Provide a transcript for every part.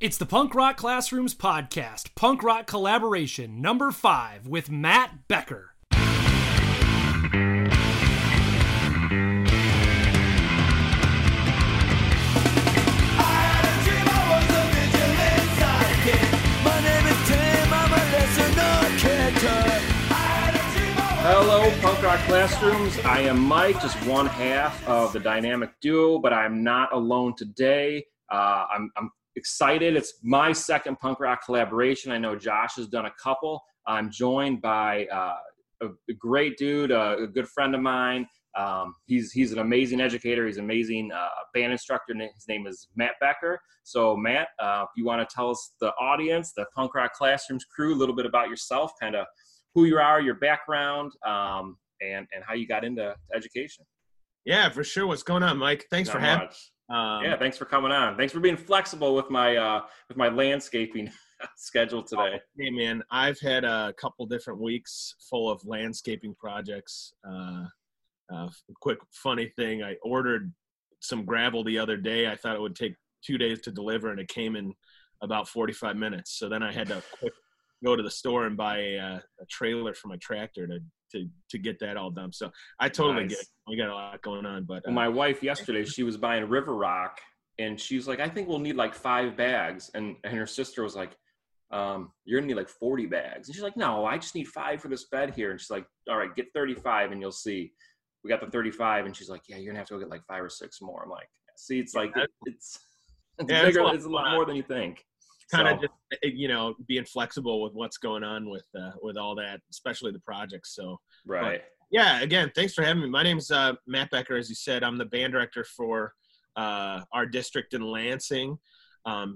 It's the Punk Rock Classrooms podcast, Punk Rock Collaboration number 5 with Matt Becker. Hello, Punk Rock Classrooms. I am Mike, just one half of the dynamic duo, but I'm not alone today. I'm excited. It's my second punk rock collaboration. I know Josh has done a couple. I'm joined by a great dude, a good friend of mine. He's an amazing educator. He's an amazing band instructor. His name is Matt Becker. So Matt, if you want to tell us, the audience, the Punk Rock Classrooms crew, a little bit about yourself, kind of who you are, your background, and how you got into education. Yeah, for sure. What's going on, Mike? Thanks for having me. Thanks for coming on. Thanks for being flexible with my landscaping schedule today. Hey man, I've had a couple different weeks full of landscaping projects. Quick funny thing, I ordered some gravel the other day. I thought it would take 2 days to deliver and it came in about 45 minutes. So then I had to go to the store and buy a trailer for my tractor to get that all done. So I totally get it. We got a lot going on, but my wife yesterday, she was buying River Rock and she's like, I think we'll need like 5 bags. And her sister was like, you're gonna need like 40 bags. And she's like, no, I just need 5 for this bed here. And she's like, all right, get 35 and you'll see. We got the 35. And she's like, yeah, you're gonna have to go get like 5 or 6 more. I'm like, see, it's like, it's a lot more than you think. Kind of just, you know, being flexible with what's going on with all that, especially the projects. So, right. But yeah. Again, thanks for having me. My name's Matt Becker. As you said, I'm the band director for our district in Lansing.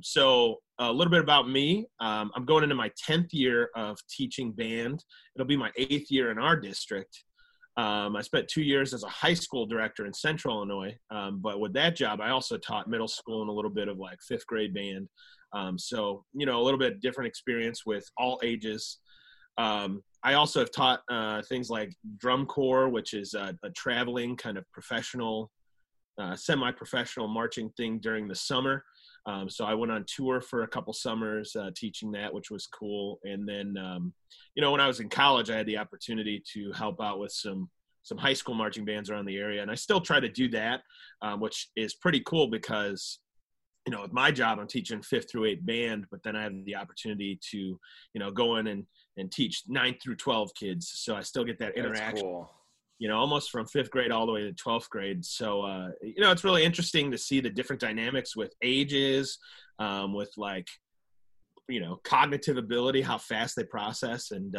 So a little bit about me. I'm going into my 10th year of teaching band. It'll be my 8th year in our district. I spent 2 years as a high school director in Central Illinois. But with that job, I also taught middle school and a little bit of like 5th grade band. So, you know, a little bit different experience with all ages. I also have taught things like drum corps, which is a traveling kind of professional, semi-professional marching thing during the summer. So I went on tour for a couple summers teaching that, which was cool. And then, you know, when I was in college, I had the opportunity to help out with some high school marching bands around the area. And I still try to do that, which is pretty cool because, you know, with my job, I'm teaching 5th through 8th band, but then I have the opportunity to, you know, go in and teach 9th through 12 kids. So I still get that interaction, cool. You know, almost from 5th grade all the way to 12th grade. So, you know, it's really interesting to see the different dynamics with ages, with like, you know, cognitive ability, how fast they process. And,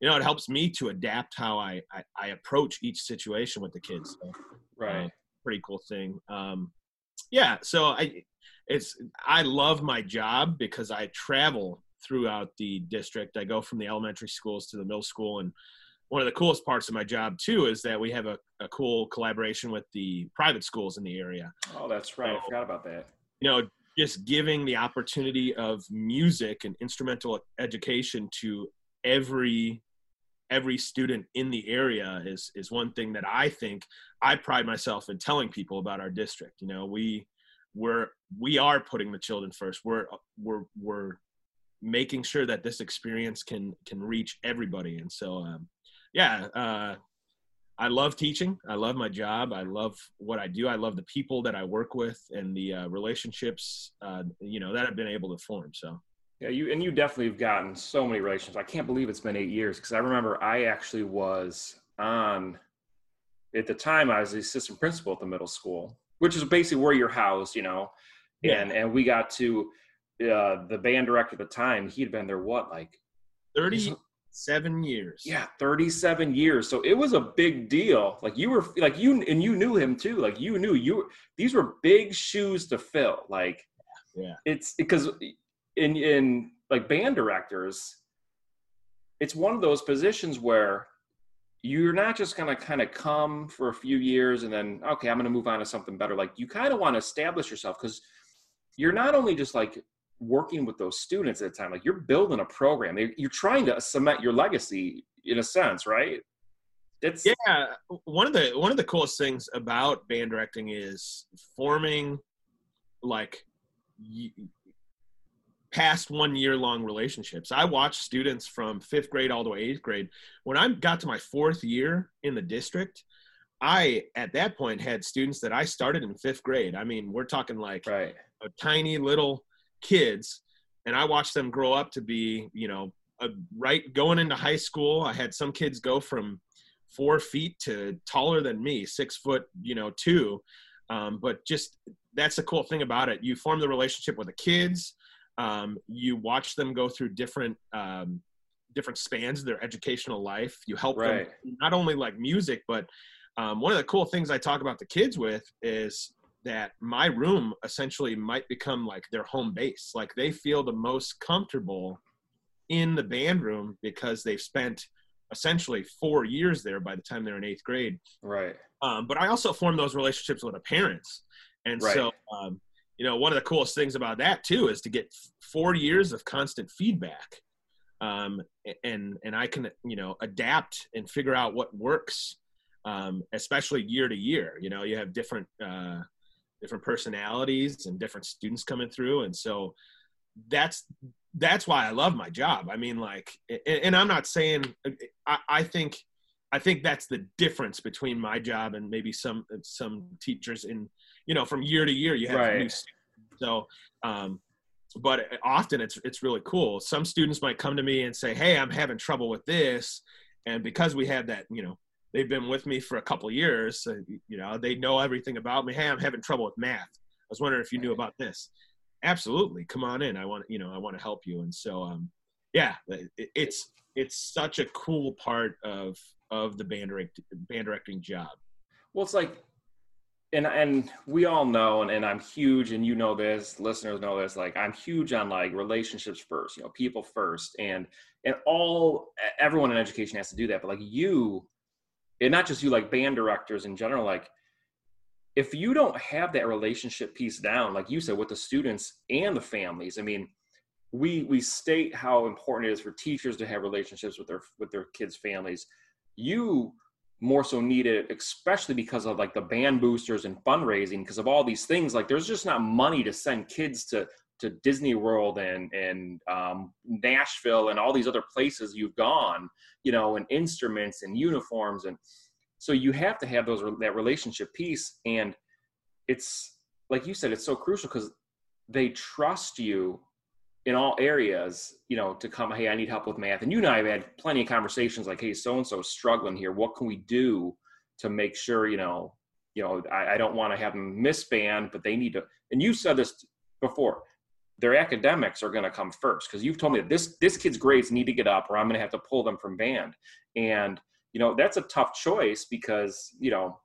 you know, it helps me to adapt how I approach each situation with the kids. So, right. Pretty cool thing. Yeah. So I love my job because I travel throughout the district. I go from the elementary schools to the middle school. And one of the coolest parts of my job too, is that we have a cool collaboration with the private schools in the area. Oh, that's right. I forgot about that. You know, just giving the opportunity of music and instrumental education to every student in the area is one thing that I think I pride myself in telling people about our district. You know, we are putting the children first. We're making sure that this experience can reach everybody. And so, I love teaching. I love my job. I love what I do. I love the people that I work with and the relationships, you know, that I've been able to form. So, yeah, you definitely have gotten so many relationships. I can't believe it's been 8 years because I remember I actually was at the time I was the assistant principal at the middle school, which is basically where you're housed, you know, and we got to the band director at the time. He'd been there, what, like 37 years. Yeah, 37 years. So it was a big deal. Like you were like you knew him too. Like you knew these were big shoes to fill. Like yeah. It's because in like band directors, it's one of those positions where you're not just going to kind of come for a few years and then, okay, I'm going to move on to something better. Like you kind of want to establish yourself because you're not only just like working with those students at a time, like you're building a program. You're trying to cement your legacy in a sense, right? Yeah. One of the coolest things about band directing is forming like past 1 year long relationships. I watched students from 5th grade all the way 8th grade. When I got to my 4th year in the district, I, at that point, had students that I started in 5th grade. I mean, we're talking like tiny little kids, and I watched them grow up to be, you know, going into high school. I had some kids go from 4 feet to taller than me, 6 foot, you know, 2. But just, that's the cool thing about it. You form the relationship with the kids. You watch them go through different, different spans of their educational life. You help them not only like music, but one of the cool things I talk about the kids with is that my room essentially might become like their home base. Like they feel the most comfortable in the band room because they've spent essentially 4 years there by the time they're in 8th grade. Right. But I also form those relationships with the parents. And so, you know, one of the coolest things about that too, is to get 4 years of constant feedback. And I can, you know, adapt and figure out what works, especially year to year. You know, you have different, different personalities and different students coming through. And so that's why I love my job. I mean, like, and I'm not saying, I think that's the difference between my job and maybe some teachers in, you know, from year to year, you have new students. So, but often it's really cool. Some students might come to me and say, hey, I'm having trouble with this. And because we have that, you know, they've been with me for a couple of years, so, you know, they know everything about me. Hey, I'm having trouble with math. I was wondering if you knew about this. Absolutely. Come on in. I want to help you. And so, yeah, it's such a cool part of the band directing job. Well, it's like, and we all know, and I'm huge, and you know this, listeners know this, like I'm huge on like relationships first, you know, people first, and everyone in education has to do that. But like you, and not just you, like band directors in general, like if you don't have that relationship piece down, like you said, with the students and the families, I mean, we state how important it is for teachers to have relationships with their kids' families. You more so need it, especially because of like the band boosters and fundraising, because of all these things, like there's just not money to send kids to Disney World and Nashville and all these other places you've gone, you know, and instruments and uniforms. And so you have to have that relationship piece. And it's like you said, it's so crucial because they trust you in all areas, you know, to come, hey, I need help with math. And you and I have had plenty of conversations like, hey, so-and-so is struggling here. What can we do to make sure, you know, I don't want to have them miss band, but they need to, and you said this before, their academics are going to come first. Cause you've told me that this kid's grades need to get up or I'm going to have to pull them from band. And, you know, that's a tough choice because, you know,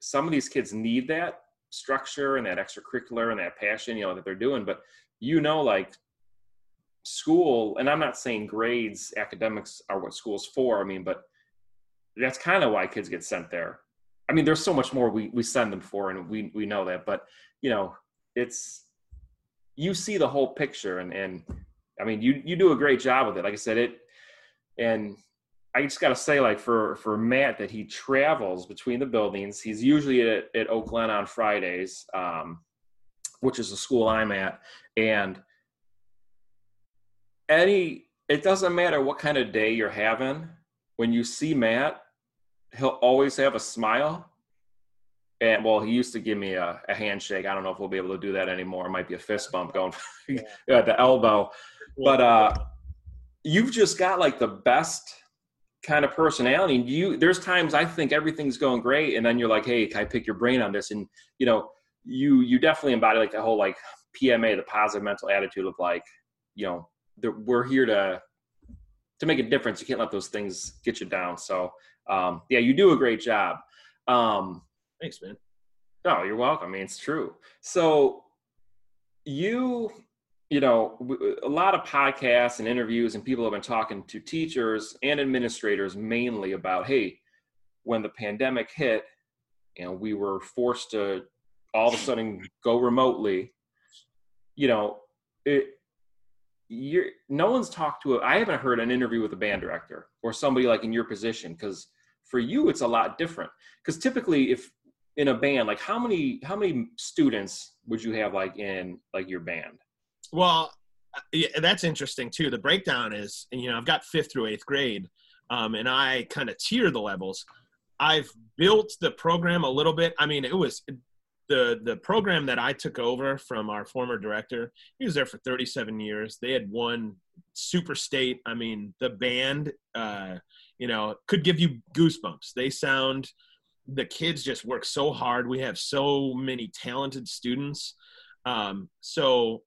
some of these kids need that structure and that extracurricular and that passion, you know, that they're doing, but you know, like school, and I'm not saying grades, academics are what school's for. I mean, but that's kind of why kids get sent there. I mean, there's so much more we send them for, and we know that, but you know, it's, you see the whole picture and I mean, you do a great job with it. Like I said, and I just got to say, like for Matt, that he travels between the buildings. He's usually at Oak Glen on Fridays, which is the school I'm at. And it doesn't matter what kind of day you're having, when you see Matt, he'll always have a smile. And well, he used to give me a handshake. I don't know if we'll be able to do that anymore. It might be a fist bump going at the elbow, but you've just got like the best kind of personality. And there's times I think everything's going great. And then you're like, hey, can I pick your brain on this? And you know, you definitely embody like the whole like PMA, the positive mental attitude of like, you know, we're here to make a difference. You can't let those things get you down. So yeah, you do a great job. Thanks, man. No, you're welcome. I mean, it's true. So you know, a lot of podcasts and interviews and people have been talking to teachers and administrators mainly about, hey, when the pandemic hit and we were forced to all of a sudden go remotely, you know, no one's talked to I haven't heard an interview with a band director or somebody like in your position. Cause for you, it's a lot different. Cause typically if in a band, like how many students would you have like in like your band? Well, yeah, that's interesting too. The breakdown is, you know, I've got 5th through 8th grade, and I kind of tier the levels. I've built the program a little bit. I mean, it was the program that I took over from our former director. He was there for 37 years. They had won Super State. I mean, the band, you know, could give you goosebumps. They sound, the kids just work so hard. We have so many talented students. So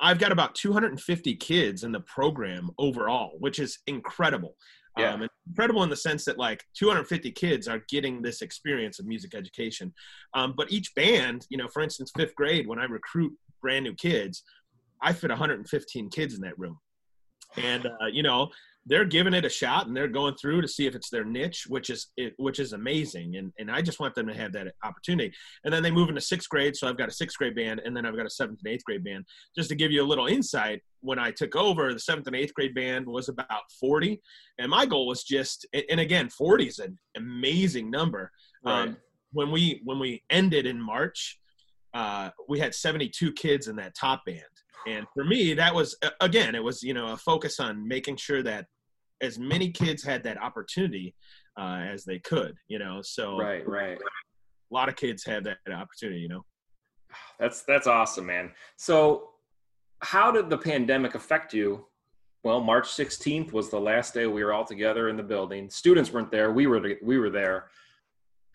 I've got about 250 kids in the program overall, which is incredible. Yeah. Incredible in the sense that like 250 kids are getting this experience of music education. But each band, you know, for instance, 5th grade, when I recruit brand new kids, I fit 115 kids in that room. And, you know, they're giving it a shot and they're going through to see if it's their niche, which is amazing. And I just want them to have that opportunity. And then they move into 6th grade. So I've got a 6th grade band, and then I've got a 7th and 8th grade band. Just to give you a little insight, when I took over, the 7th and 8th grade band was about 40. And my goal was just, and again, 40 is an amazing number. Right. When we ended in March, we had 72 kids in that top band. And for me, that was, again, it was, you know, a focus on making sure that as many kids had that opportunity as they could, you know, so right. A lot of kids have that opportunity, you know. That's awesome, man. So how did the pandemic affect you? Well, March 16th was the last day we were all together in the building. Students weren't there. We were there.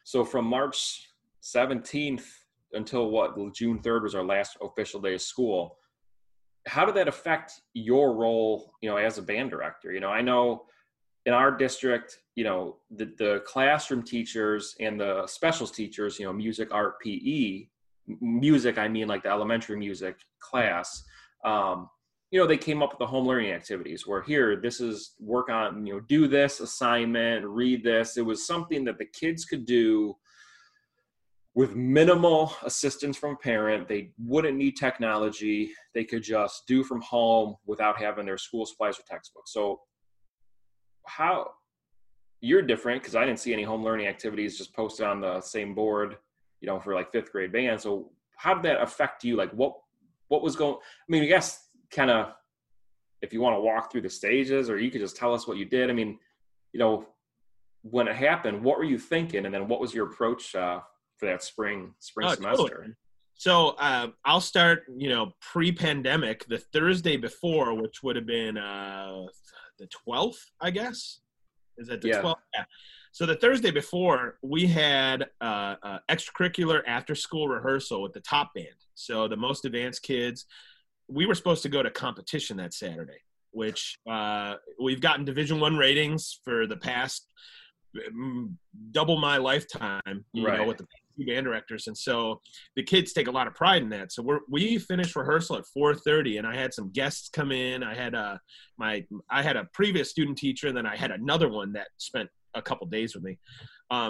So from March 17th until what, June 3rd was our last official day of school. How did that affect your role, you know, as a band director? You know, I know in our district, you know, the classroom teachers and the specials teachers, you know, music, art, PE, music, I mean like the elementary music class, you know, they came up with the home learning activities where here, this is work on, you know, do this assignment, read this. It was something that the kids could do with minimal assistance from a parent. They wouldn't need technology. They could just do from home without having their school supplies or textbooks. So how, you're different, because I didn't see any home learning activities just posted on the same board, you know, for like 5th grade band. So how did that affect you? Like what was going, I mean, I guess kind of, if you want to walk through the stages, or you could just tell us what you did. I mean, you know, when it happened, what were you thinking? And then what was your approach for that spring semester? Totally. So I'll start, you know, pre-pandemic, the Thursday before, which would have been the 12th, I guess. Is that the 12th? Yeah. So the Thursday before, we had extracurricular after-school rehearsal with the top band. So the most advanced kids, we were supposed to go to competition that Saturday, which we've gotten Division I ratings for the past double my lifetime, you know, with the band directors. And so the kids take a lot of pride in that. So we finished rehearsal at 4:30, and I had some guests come in. I had a previous student teacher, and then I had another one that spent a couple days with me.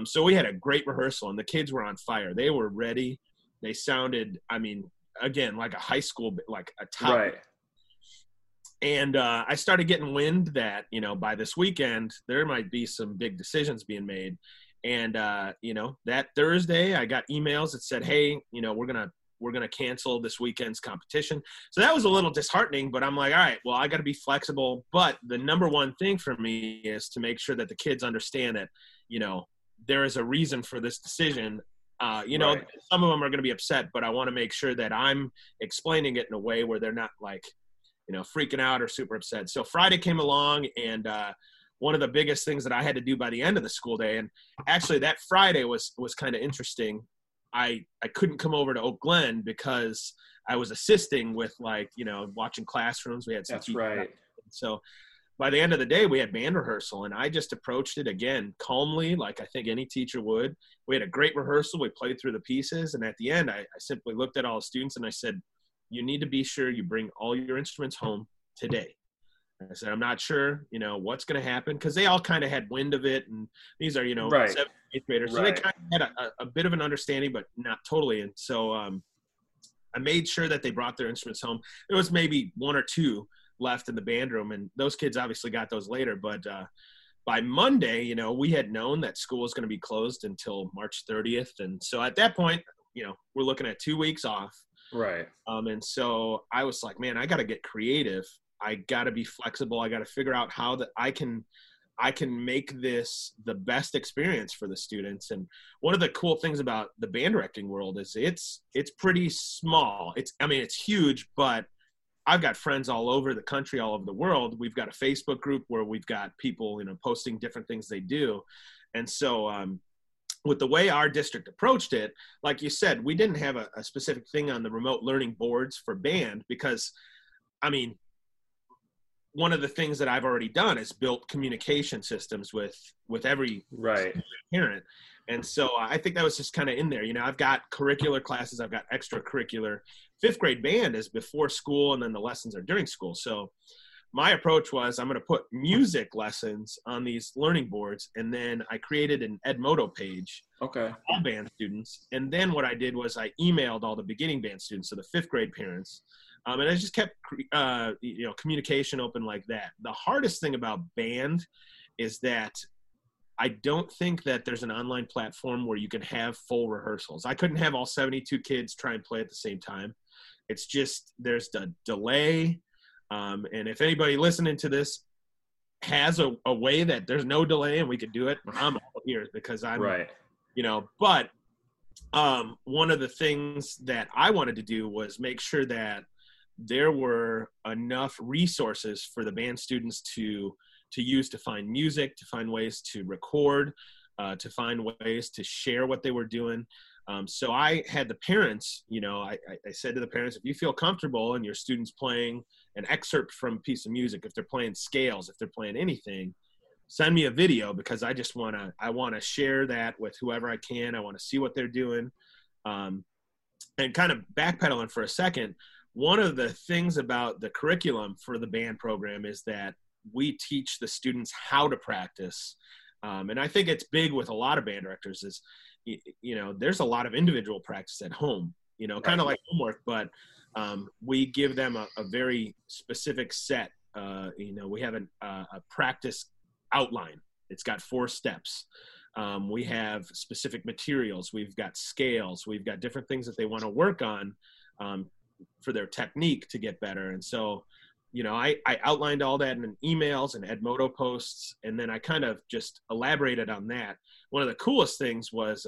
So we had a great rehearsal, and the kids were on fire. They were ready. They sounded, I mean, again, like a high school, like a top. Right. And I started getting wind that, you know, by this weekend, there might be some big decisions being made. And, you know, that Thursday I got emails that said, hey, you know, we're going to cancel this weekend's competition. So that was a little disheartening, but I'm like, all right, well, I got to be flexible. But the number one thing for me is to make sure that the kids understand that, you know, there is a reason for this decision. You know, right. Some of them are going to be upset, but I want to make sure that I'm explaining it in a way where they're not like, you know, freaking out or super upset. So Friday came along, and one of the biggest things that I had to do by the end of the school day, and actually that Friday was kind of interesting. I couldn't come over to Oak Glen because I was assisting with, like, you know, watching classrooms. We had some. That's right. So by the end of the day, we had band rehearsal, and I just approached it again calmly, like I think any teacher would. We had a great rehearsal. We played through the pieces, and at the end, I simply looked at all the students and I said, you need to be sure you bring all your instruments home today. I said, I'm not sure, you know, what's going to happen, because they all kind of had wind of it, and these are, you know, 7th, 8th graders, so they kind of had a bit of an understanding, but not totally. And so I made sure that they brought their instruments home. There was maybe one or two left in the band room, and those kids obviously got those later. But by Monday, you know, we had known that school was going to be closed until March 30th, and so at that point, you know, we're looking at 2 weeks off. Right. And so I was like, man, I got to get creative. I got to be flexible. I got to figure out how that I can make this the best experience for the students. And one of the cool things about the band directing world is it's pretty small. It's huge, but I've got friends all over the country, all over the world. We've got a Facebook group where we've got people, posting different things they do. And so with the way our district approached it, like you said, we didn't have a specific thing on the remote learning boards for band because, one of the things that I've already done is built communication systems with every parent. And so I think that was just kind of in there. I've got curricular classes, I've got extracurricular. 5th grade band is before school, and then the lessons are during school. So my approach was I'm going to put music lessons on these learning boards, and then I created an Edmodo page for all band students. And then what I did was I emailed all the beginning band students, so the 5th grade parents. And I just kept, communication open like that. The hardest thing about band is that I don't think that there's an online platform where you can have full rehearsals. I couldn't have all 72 kids try and play at the same time. It's just, there's the delay. And if anybody listening to this has a way that there's no delay and we can do it, I'm all ears because I'm, but one of the things that I wanted to do was make sure that there were enough resources for the band students to use to find music, to find ways to record, to find ways to share what they were doing. So I had the parents, I said to the parents, if you feel comfortable and your students playing an excerpt from a piece of music, if they're playing scales, if they're playing anything, send me a video because I just want to share that with whoever I can. I want to see what they're doing. And kind of backpedaling for a second, one of the things about the curriculum for the band program is that we teach the students how to practice. And I think it's big with a lot of band directors is, there's a lot of individual practice at home, kind of like homework, but we give them a very specific set. We have a practice outline. It's got 4 steps. We have specific materials. We've got scales. We've got different things that they want to work on for their technique to get better. And so, I outlined all that in emails and Edmodo posts, and then I kind of just elaborated on that. One of the coolest things was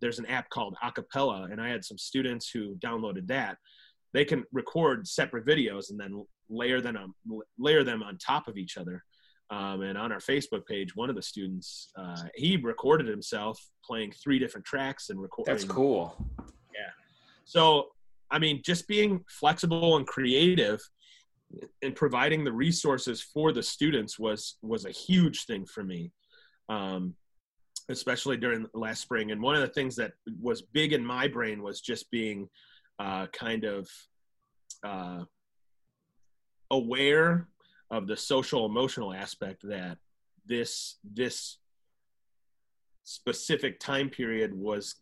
there's an app called Acapella, and I had some students who downloaded that. They can record separate videos and then layer them on top of each other. And on our Facebook page, one of the students, he recorded himself playing 3 different tracks and recording. That's cool. Yeah. So, just being flexible and creative and providing the resources for the students was a huge thing for me, especially during last spring. And one of the things that was big in my brain was just being aware of the social emotional aspect that this specific time period was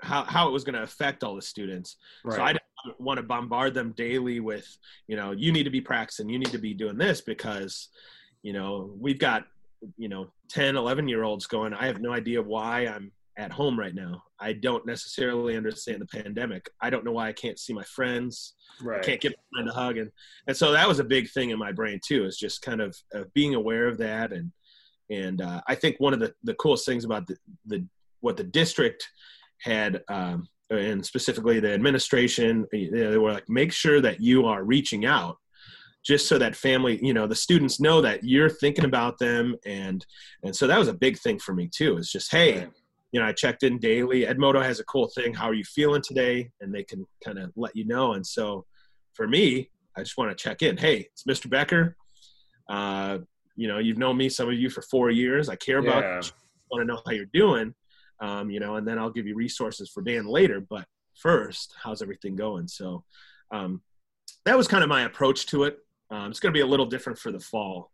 how it was going to affect all the students. Right. So I didn't want to bombard them daily with, you need to be practicing, you need to be doing this because, we've got, 10, 11-year-olds going, I have no idea why I'm at home right now. I don't necessarily understand the pandemic. I don't know why I can't see my friends. Right. I can't get my friend a hug. And so that was a big thing in my brain too, is just kind of being aware of that. And I think one of the coolest things about what the district had, and specifically the administration, they were like, make sure that you are reaching out just so that family, the students know that you're thinking about them. And so that was a big thing for me too, is just, hey, right. I checked in daily. Edmodo has a cool thing. How are you feeling today? And they can kind of let you know. And so for me, I just want to check in. Hey, it's Mr. Becker. You've known me, some of you, for 4 years. I care about you. I want to know how you're doing. And then I'll give you resources for band later, but first, how's everything going? So, that was kind of my approach to it. It's going to be a little different for the fall.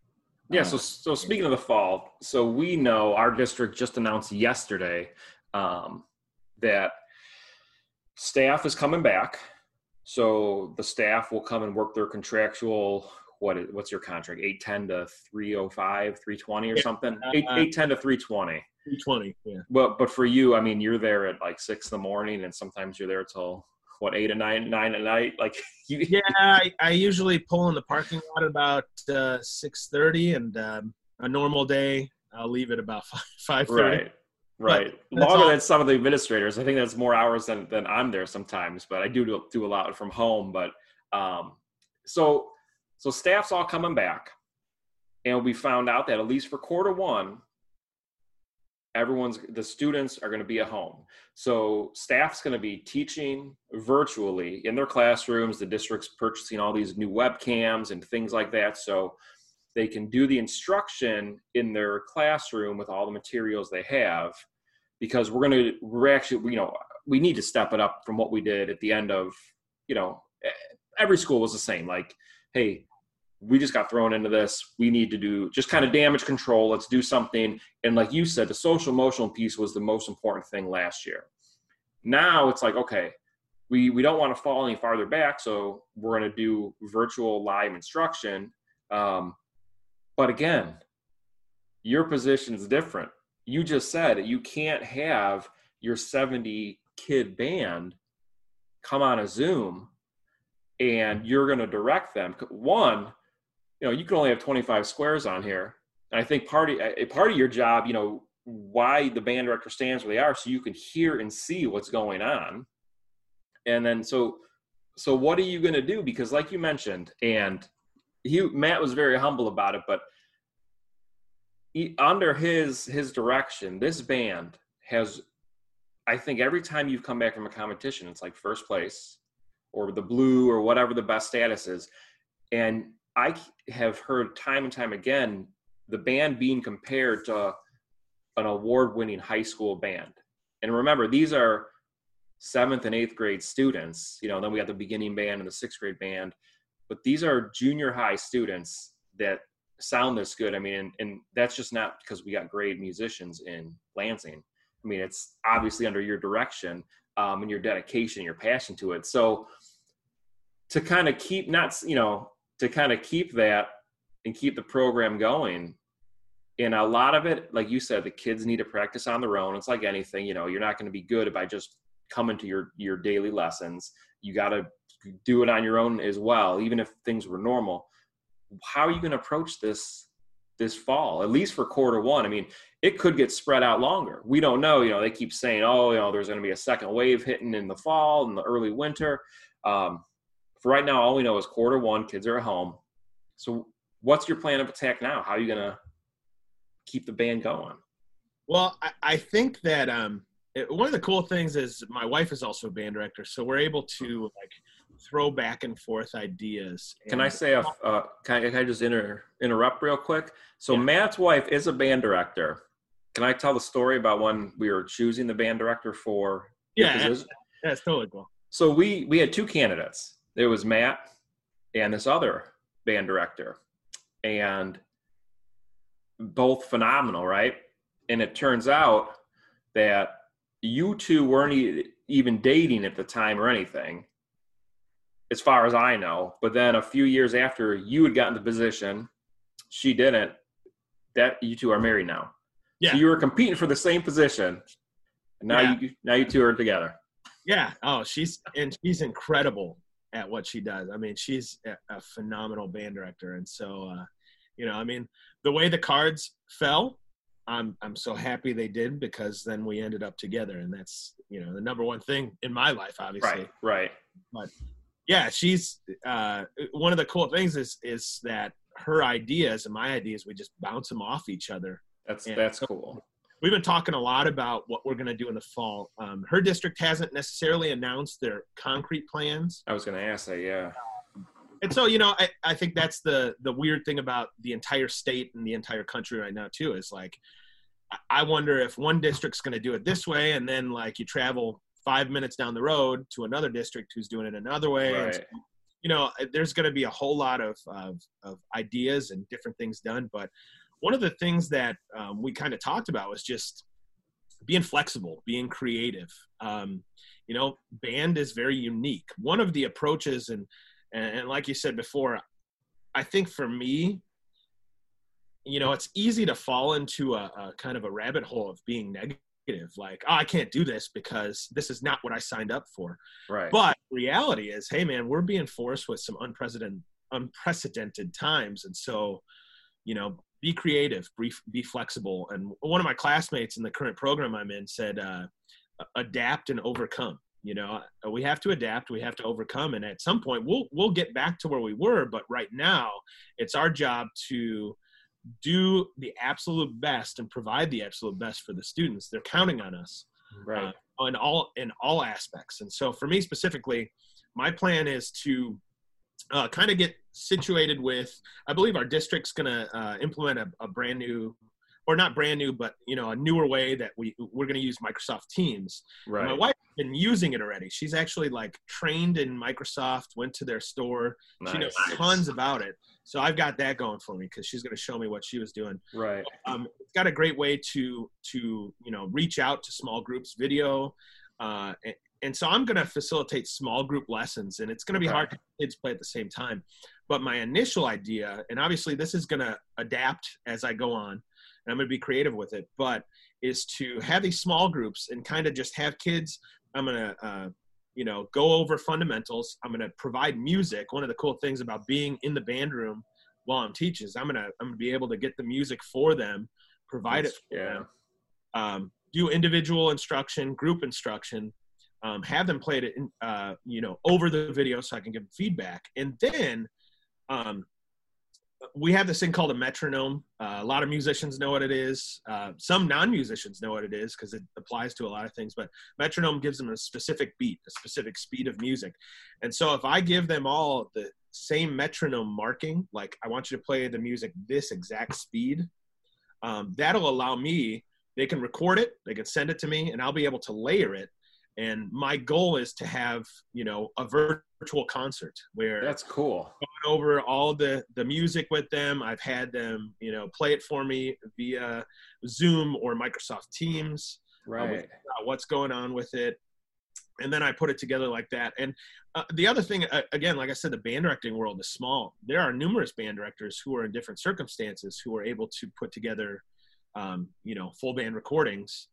Yeah. So speaking of the fall, so we know our district just announced yesterday, that staff is coming back. So the staff will come and work their contractual, what's your contract? 810 to 305, 320 or something? 810 to 320. 320, yeah. Well, but for you, you're there at like 6 in the morning, and sometimes you're there till what, 8 or 9 at night? Like, yeah, I usually pull in the parking lot about 6:30, and a normal day I'll leave at about 5:30. Right. Longer than some of the administrators. I think that's more hours than I'm there sometimes, but I do a lot from home. But so staff's all coming back, and we found out that at least for Q1, the students are going to be at home. So staff's going to be teaching virtually in their classrooms. The district's purchasing all these new webcams and things like that, so they can do the instruction in their classroom with all the materials they have, because we're actually, you know, we need to step it up from what we did at the end of, you know, every school was the same. Like, hey, we just got thrown into this. We need to do just kind of damage control. Let's do something. And like you said, the social emotional piece was the most important thing last year. Now it's like, okay, we don't want to fall any farther back. So we're going to do virtual live instruction. But again, your position is different. You just said you can't have your 70-kid band come on a Zoom and you're going to direct them. One, you know, you can only have 25 squares on here. And I think part of your job, you know, why the band director stands where they are, so you can hear and see what's going on. And then so what are you going to do? Because like you mentioned, and Matt was very humble about it, but under his direction, this band has, I think every time you've come back from a competition, it's like first place or the blue or whatever the best status is. And I have heard time and time again, the band being compared to an award-winning high school band. And remember, these are 7th and 8th grade students. You know, then we got the beginning band and the 6th grade band. But these are junior high students that sound this good. I mean, and that's just not because we got great musicians in Lansing. I mean, it's obviously under your direction and your dedication, your passion to it. So to kind of keep that and keep the program going. And a lot of it, like you said, the kids need to practice on their own. It's like anything, you know, you're not going to be good by just coming to your daily lessons. You got to do it on your own as well, even if things were normal. How are you going to approach this fall, at least for Q1? I mean, it could get spread out longer. We don't know. You know, they keep saying, oh, you know, there's going to be a second wave hitting in the fall and the early winter. For right now, all we know is Q1, kids are at home. So what's your plan of attack now? How are you going to keep the band going? Well, I think that one of the cool things is my wife is also a band director, so we're able to, like, throw back and forth ideas. Can I say, can I just interrupt real quick? So yeah. Matt's wife is a band director. Can I tell the story about when we were choosing the band director for? Yeah, that's totally cool. So we had two candidates. There was Matt and this other band director, and both phenomenal, right? And it turns out that you two weren't even dating at the time or anything, as far as I know. But then a few years after you had gotten the position, she didn't, that you two are married now. Yeah. So you were competing for the same position, and now you two are together. Yeah. Oh, she's incredible at what she does. I mean, she's a phenomenal band director. And so, you know, I mean, the way the cards fell, I'm so happy they did, because then we ended up together, and that's, you know, the number one thing in my life, obviously. Right. But yeah, she's one of the cool things is that her ideas and my ideas, we just bounce them off each other. That's cool. We've been talking a lot about what we're going to do in the fall. Her district hasn't necessarily announced their concrete plans. I was going to ask that, yeah. And so, you know, I think that's the weird thing about the entire state and the entire country right now, too, is like, I wonder if one district's going to do it this way, and then, like, you travel 5 minutes down the road to another district who's doing it another way. Right. So, you know, there's going to be a whole lot of ideas and different things done. But one of the things that we kind of talked about was just being flexible, being creative. You know, band is very unique. One of the approaches, and like you said before, I think for me, you know, it's easy to fall into a kind of a rabbit hole of being negative negative, like, oh, I can't do this because this is not what I signed up for. Right. But reality is, hey, man, we're being forced with some unprecedented times. And so, you know, be creative, be flexible. And one of my classmates in the current program I'm in said, adapt and overcome. You know, we have to adapt, we have to overcome. And at some point we'll get back to where we were, but right now it's our job to do the absolute best and provide the absolute best for the students. They're counting on us, right? On all aspects. And so for me specifically, my plan is to kind of get situated with, I believe our district's going to implement a brand new, or not brand new, but, you know, a newer way that we're going to use Microsoft Teams. Right. And my wife has been using it already. She's actually like trained in Microsoft, went to their store. Nice. She knows tons about it. So I've got that going for me because she's going to show me what she was doing. Right. It's got a great way to you know, reach out to small groups, video. And so I'm going to facilitate small group lessons, and it's going to be hard to have kids play at the same time. But my initial idea, and obviously this is going to adapt as I go on, and I'm going to be creative with it, but is to have these small groups and kind of just have kids. I'm going to, you know, go over fundamentals. I'm going to provide music. One of the cool things about being in the band room while I'm teaching is I'm going to be able to get the music for them, provide it for them, do individual instruction, group instruction, have them play it, you know, over the video so I can give them feedback. And then, we have this thing called a metronome. A lot of musicians know what it is. Some non-musicians know what it is because it applies to a lot of things, but metronome gives them a specific beat, a specific speed of music. And so if I give them all the same metronome marking, like I want you to play the music this exact speed, that'll allow me, they can record it, they can send it to me, and I'll be able to layer it. And my goal is to have, you know, a virtual concert where that's cool. Going over all the music with them. I've had them, you know, play it for me via Zoom or Microsoft Teams. Right. What's going on with it. And then I put it together like that. And the other thing, again, like I said, the band directing world is small. There are numerous band directors who are in different circumstances who are able to put together, you know, full band recordings.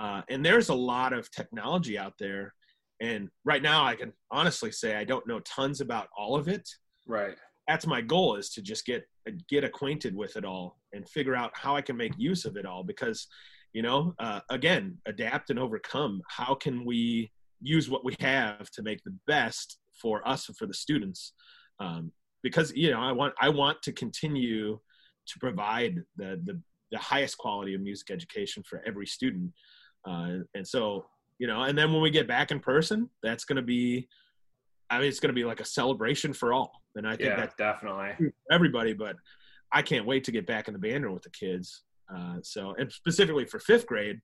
And there's a lot of technology out there. And right now I can honestly say, I don't know tons about all of it. Right. That's my goal, is to just get acquainted with it all and figure out how I can make use of it all, because, you know, again, adapt and overcome. How can we use what we have to make the best for us and for the students? Because, you know, I want to continue to provide the highest quality of music education for every student. And so, you know, and then when we get back in person, that's going to be, I mean, it's going to be like a celebration for all. And I think that's definitely everybody, but I can't wait to get back in the band room with the kids. So, and specifically for 5th grade,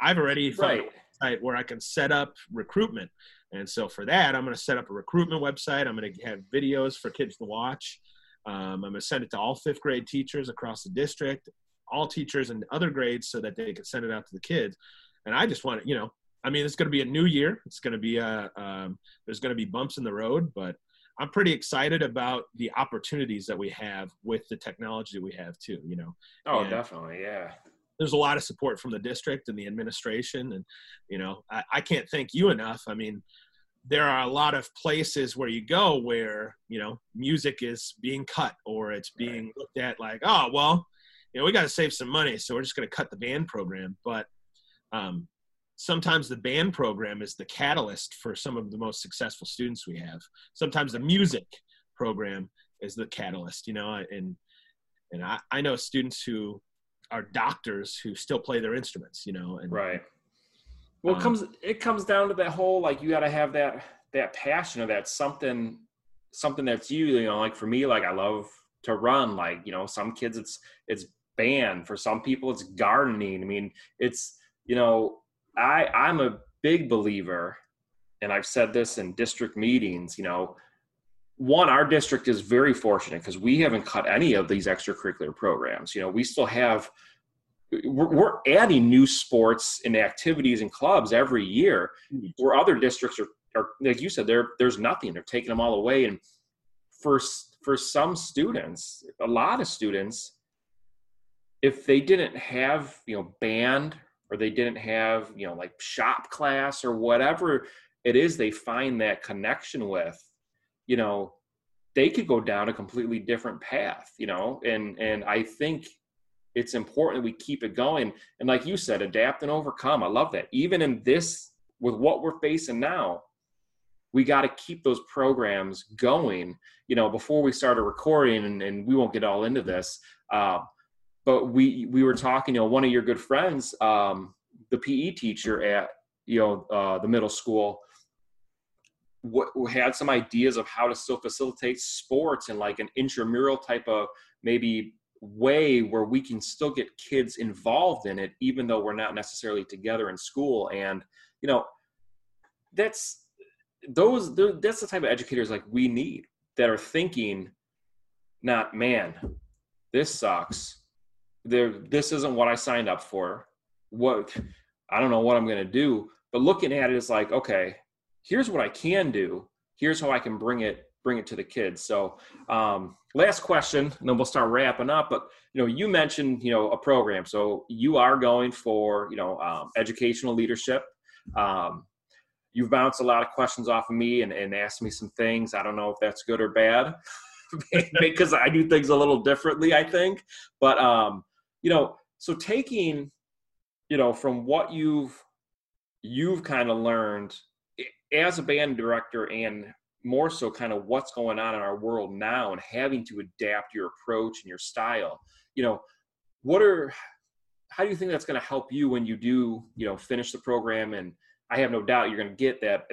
I've already found a website where I can set up recruitment. And so for that, I'm going to set up a recruitment website. I'm going to have videos for kids to watch. I'm going to send it to all 5th grade teachers across the district, all teachers in other grades, so that they can send it out to the kids. And I just want to, you know, I mean, it's going to be a new year. It's going to be there's going to be bumps in the road, but I'm pretty excited about the opportunities that we have with the technology we have too, you know? Oh, and definitely. Yeah. There's a lot of support from the district and the administration. And, you know, I can't thank you enough. I mean, there are a lot of places where you go where, you know, music is being cut, or it's being looked at like, oh, well, you know, we got to save some money, so we're just going to cut the band program. But sometimes the band program is the catalyst for some of the most successful students we have. Sometimes the music program is the catalyst, you know, and I know students who are doctors who still play their instruments, you know, and well, it comes down to that whole, like, you got to have that passion, or that something that's you know, like for me, like I love to run, like, you know, some kids it's band, for some people it's gardening. I mean, it's, you know, I'm a big believer, and I've said this in district meetings, you know, one, our district is very fortunate because we haven't cut any of these extracurricular programs. You know, we still have, we're adding new sports and activities and clubs every year, where other districts are like you said, there's nothing. They're taking them all away. And for some students, a lot of students, if they didn't have, you know, band or they didn't have, you know, like shop class or whatever it is they find that connection with, you know, they could go down a completely different path, you know? And I think it's important that we keep it going. And like you said, adapt and overcome. I love that. Even in this, with what we're facing now, we got to keep those programs going. You know, before we started recording, and we won't get all into this, but we were talking, you know, one of your good friends, the PE teacher at, you know, the middle school, had some ideas of how to still facilitate sports in like an intramural type of maybe way where we can still get kids involved in it, even though we're not necessarily together in school. And, you know, that's the type of educators like we need, that are thinking, not, man, this sucks. This isn't what I signed up for. I don't know what I'm going to do. But looking at it is like, okay, here's what I can do. Here's how I can bring it to the kids. So last question, and then we'll start wrapping up. But, you know, you mentioned, you know, a program. So you are going for, you know, educational leadership. You've bounced a lot of questions off of me and asked me some things. I don't know if that's good or bad because I do things a little differently, I think. But, you know, so taking, you know, from what you've kind of learned as a band director, and more so kind of what's going on in our world now and having to adapt your approach and your style, you know, how do you think that's going to help you when you do, you know, finish the program? And I have no doubt you're going to get that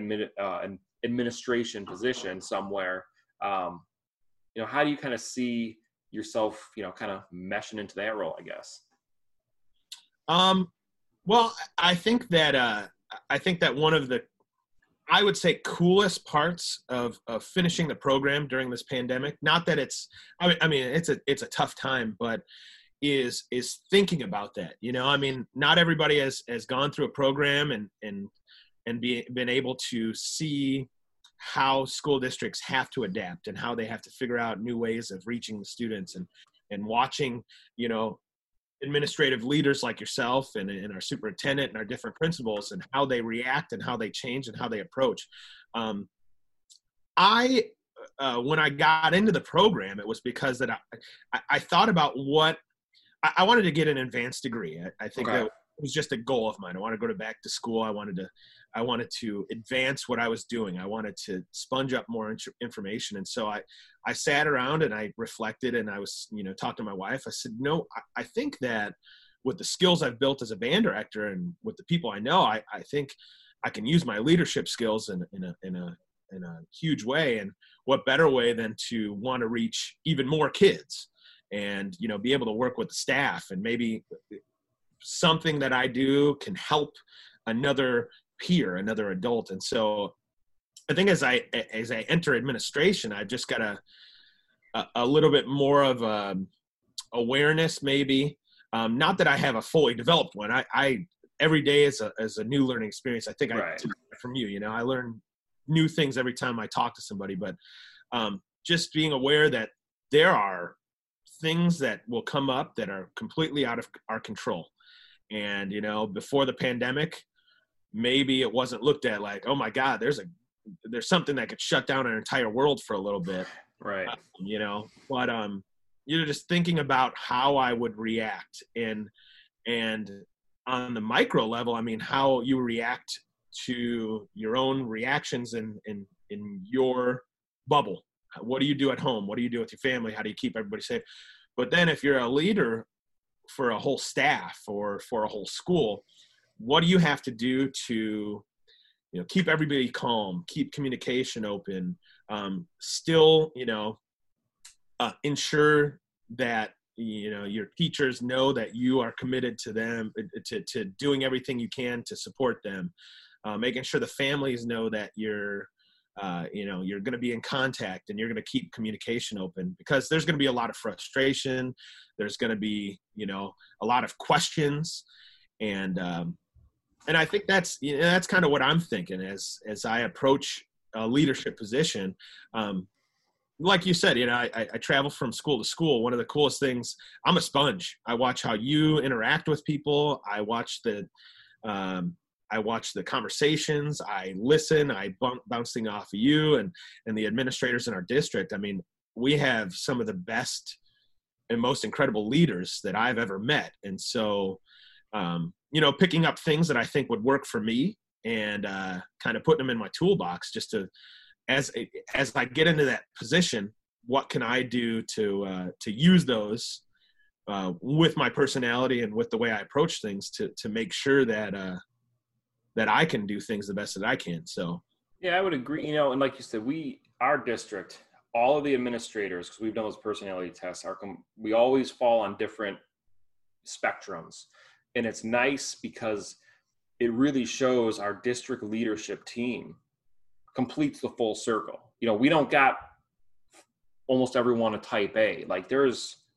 administration position somewhere. You know, how do you kind of see yourself, you know, kind of meshing into that role, I guess? Well, I think that one of the, I would say, coolest parts of finishing the program during this pandemic, not that it's, I mean, it's a tough time, but is thinking about that. You know, I mean, not everybody has gone through a program and been able to see how school districts have to adapt and how they have to figure out new ways of reaching the students, and watching, you know, administrative leaders like yourself and our superintendent and our different principals, and how they react and how they change and how they approach. When I got into the program, it was because that I thought about what I wanted to get an advanced degree. I think that was just a goal of mine. I wanted to go back to school. I wanted to advance what I was doing. I wanted to sponge up more information. And so I sat around and I reflected, and I was, you know, talking to my wife. I said, no, I think that with the skills I've built as a band director and with the people I know, I think I can use my leadership skills in a huge way. And what better way than to want to reach even more kids and, you know, be able to work with the staff, and maybe something that I do can help another peer, another adult. And so I think as I enter administration, I've just got a little bit more of awareness, maybe. Not that I have a fully developed one. I every day is a new learning experience. I think I took that from you. You know, I learn new things every time I talk to somebody, but just being aware that there are things that will come up that are completely out of our control. And, you know, before the pandemic, maybe it wasn't looked at like, oh my God, there's something that could shut down an entire world for a little bit. Right. You know, but, you know, just thinking about how I would react, and on the micro level, I mean, how you react to your own reactions in your bubble. What do you do at home? What do you do with your family? How do you keep everybody safe? But then if you're a leader for a whole staff or for a whole school, what do you have to do to, you know, keep everybody calm, keep communication open, still, you know, ensure that, you know, your teachers know that you are committed to them, to doing everything you can to support them, making sure the families know that you're, you know, you're going to be in contact and you're going to keep communication open, because there's going to be a lot of frustration. There's going to be, you know, a lot of questions. And I think that's, you know, that's kind of what I'm thinking as I approach a leadership position. like you said, you know, I travel from school to school. One of the coolest things, I'm a sponge. I watch how you interact with people. I watch the conversations. I listen. I bounce things off of you and the administrators in our district. I mean, we have some of the best and most incredible leaders that I've ever met. And so, you know, picking up things that I think would work for me and kind of putting them in my toolbox just to, as I get into that position, what can I do to use those with my personality and with the way I approach things to make sure that that I can do things the best that I can. So yeah, I would agree. You know, and like you said, our district, all of the administrators, because we've done those personality tests, we always fall on different spectrums. And it's nice because it really shows our district leadership team completes the full circle. You know, we don't got almost everyone a type A. Like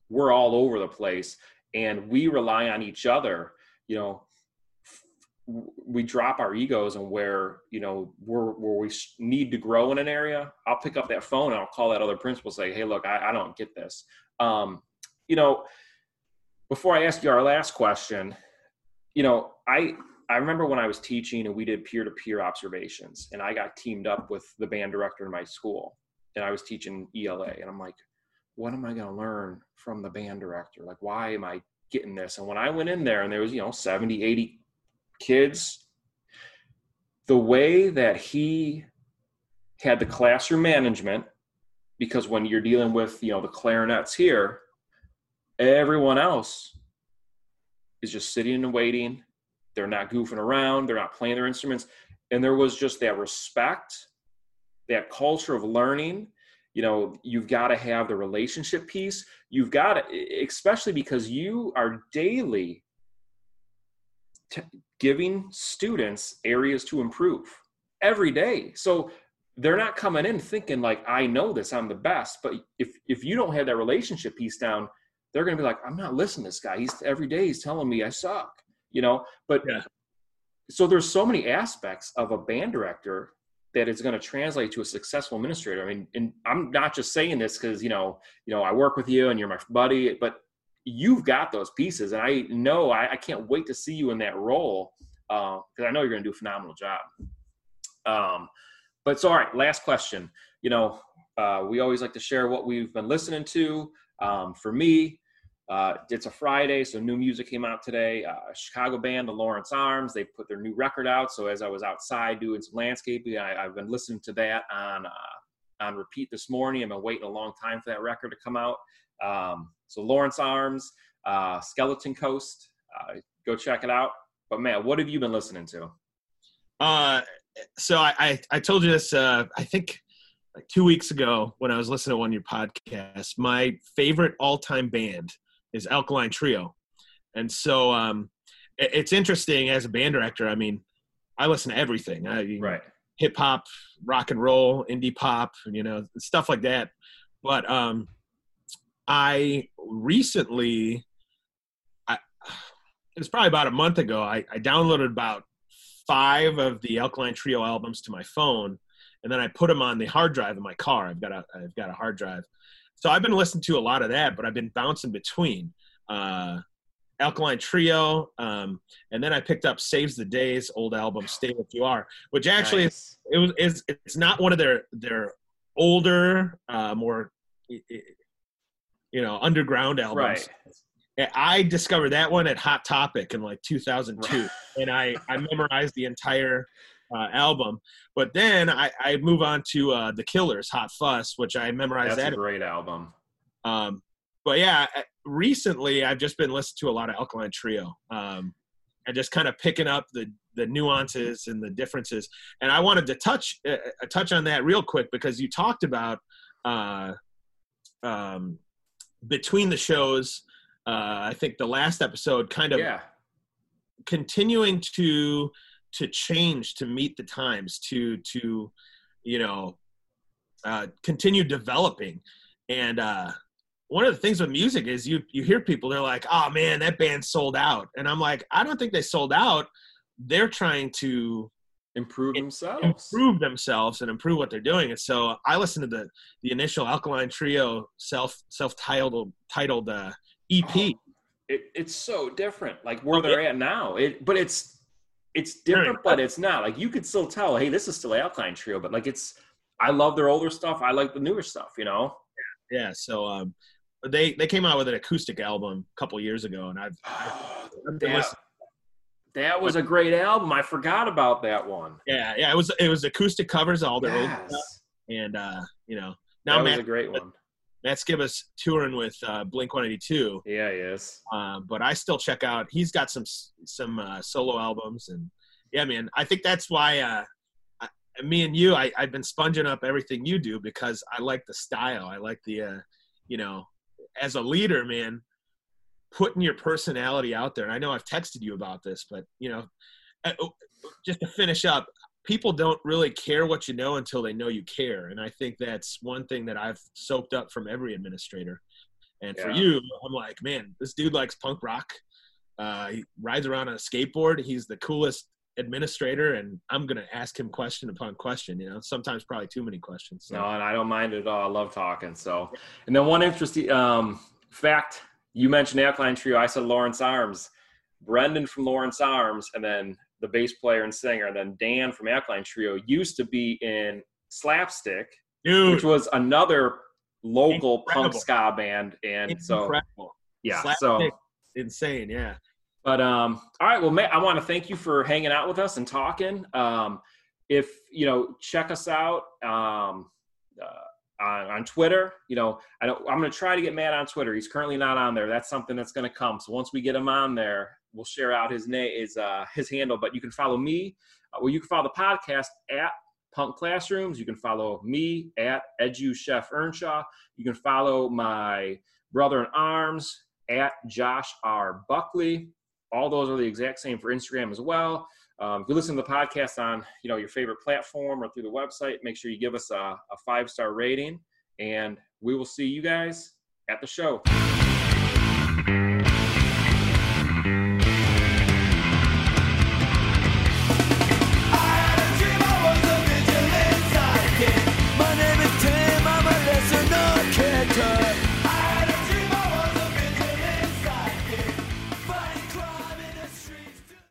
we're all over the place, and we rely on each other. You know, we drop our egos, and where, you know, where we need to grow in an area, I'll pick up that phone and I'll call that other principal, say, hey, look, I don't get this. You know, before I ask you our last question, you know, I remember when I was teaching and we did peer-to-peer observations, and I got teamed up with the band director in my school, and I was teaching ELA, and I'm like, what am I going to learn from the band director? Like, why am I getting this? And when I went in there and there was, you know, 70, 80 kids, the way that he had the classroom management, because when you're dealing with, you know, the clarinets here, everyone else is just sitting and waiting. They're not goofing around. They're not playing their instruments. And there was just that respect, that culture of learning. You know, you've got to have the relationship piece. You've got to, especially because you are daily giving students areas to improve every day. So they're not coming in thinking like, I know this, I'm the best. But if you don't have that relationship piece down, they're going to be like, I'm not listening to this guy. Every day he's telling me I suck. You know, but yeah. So there's so many aspects of a band director that it's going to translate to a successful administrator. I mean, and I'm not just saying this because, you know, I work with you and you're my buddy, but you've got those pieces. And I know, I can't wait to see you in that role because I know you're going to do a phenomenal job. But so, all right, last question. You know, we always like to share what we've been listening to. For me, it's a Friday, so new music came out today. Chicago band, the Lawrence Arms, they put their new record out. So as I was outside doing some landscaping, I've been listening to that on repeat this morning. I've been waiting a long time for that record to come out. So Lawrence Arms, Skeleton Coast, go check it out. But Matt, what have you been listening to? So I told you this, I think like 2 weeks ago when I was listening to one of your podcasts, my favorite all-time band is Alkaline Trio. And so it's interesting as a band director. I mean, I listen to everything. Right. Hip hop, rock and roll, indie pop, you know, stuff like that. But I recently, it was probably about a month ago, I downloaded about 5 of the Alkaline Trio albums to my phone. And then I put them on the hard drive in my car. I've got a hard drive. So I've been listening to a lot of that, but I've been bouncing between Alkaline Trio, and then I picked up Saves the Day's old album "Stay What You Are," which actually nice. It's not one of their older, more you know, underground albums. Right. I discovered that one at Hot Topic in like 2002, right. And I memorized the entire album. But then I move on to The Killers, Hot Fuss, which I memorized. That's a great album. But yeah, recently I've just been listening to a lot of Alkaline Trio, and just kind of picking up the nuances and the differences. And I wanted to touch on that real quick because you talked about between the shows. I think the last episode kind of continuing to change, to meet the times, to you know, continue developing. And one of the things with music is you hear people, they're like, oh man, that band sold out. And I'm like, I don't think they sold out. They're trying to improve themselves and improve what they're doing. And so I listened to the initial Alkaline Trio self-titled EP. It's so different, like where they're at now. But it's different, but it's not. Like you could still tell, hey, this is still Alkaline Trio, but like I love their older stuff. I like the newer stuff, you know? Yeah. So they came out with an acoustic album a couple years ago, and that was a great album. I forgot about that one. Yeah. It was acoustic covers, all their old stuff. And now Matt, was a great one. Matt Skibba's touring with Blink-182. Yeah, he is. But I still check out. He's got some solo albums, and yeah, man. I think that's why me and you, I've been sponging up everything you do, because I like the style. I like the, as a leader, man, putting your personality out there. And I know I've texted you about this, but just to finish up, people don't really care what you know until they know you care. And I think that's one thing that I've soaked up from every administrator. And for you, I'm like, man, this dude likes punk rock. He rides around on a skateboard. He's the coolest administrator, and I'm going to ask him question upon question, sometimes probably too many questions. So. No, and I don't mind it at all. I love talking. So, and then one interesting fact, you mentioned Alkaline Trio. I said Lawrence Arms, Brendan from Lawrence Arms, and then the bass player and singer, and then Dan from Alkaline Trio used to be in Slapstick, which was another local punk ska band. And incredible. Yeah. Slapstick, so insane. Yeah. But, all right, well, Matt, I want to thank you for hanging out with us and talking. Check us out, on Twitter. I'm going to try to get Matt on Twitter. He's currently not on there. That's something that's going to come. So once we get him on there, we'll share out his name, his handle. But you can follow me, you can follow the podcast at Punk Classrooms. You can follow me at Edu Chef Earnshaw. You can follow my brother in arms at Josh R Buckley. All those are the exact same for Instagram as well. If you listen to the podcast on, your favorite platform or through the website, make sure you give us a 5-star rating, and we will see you guys at the show.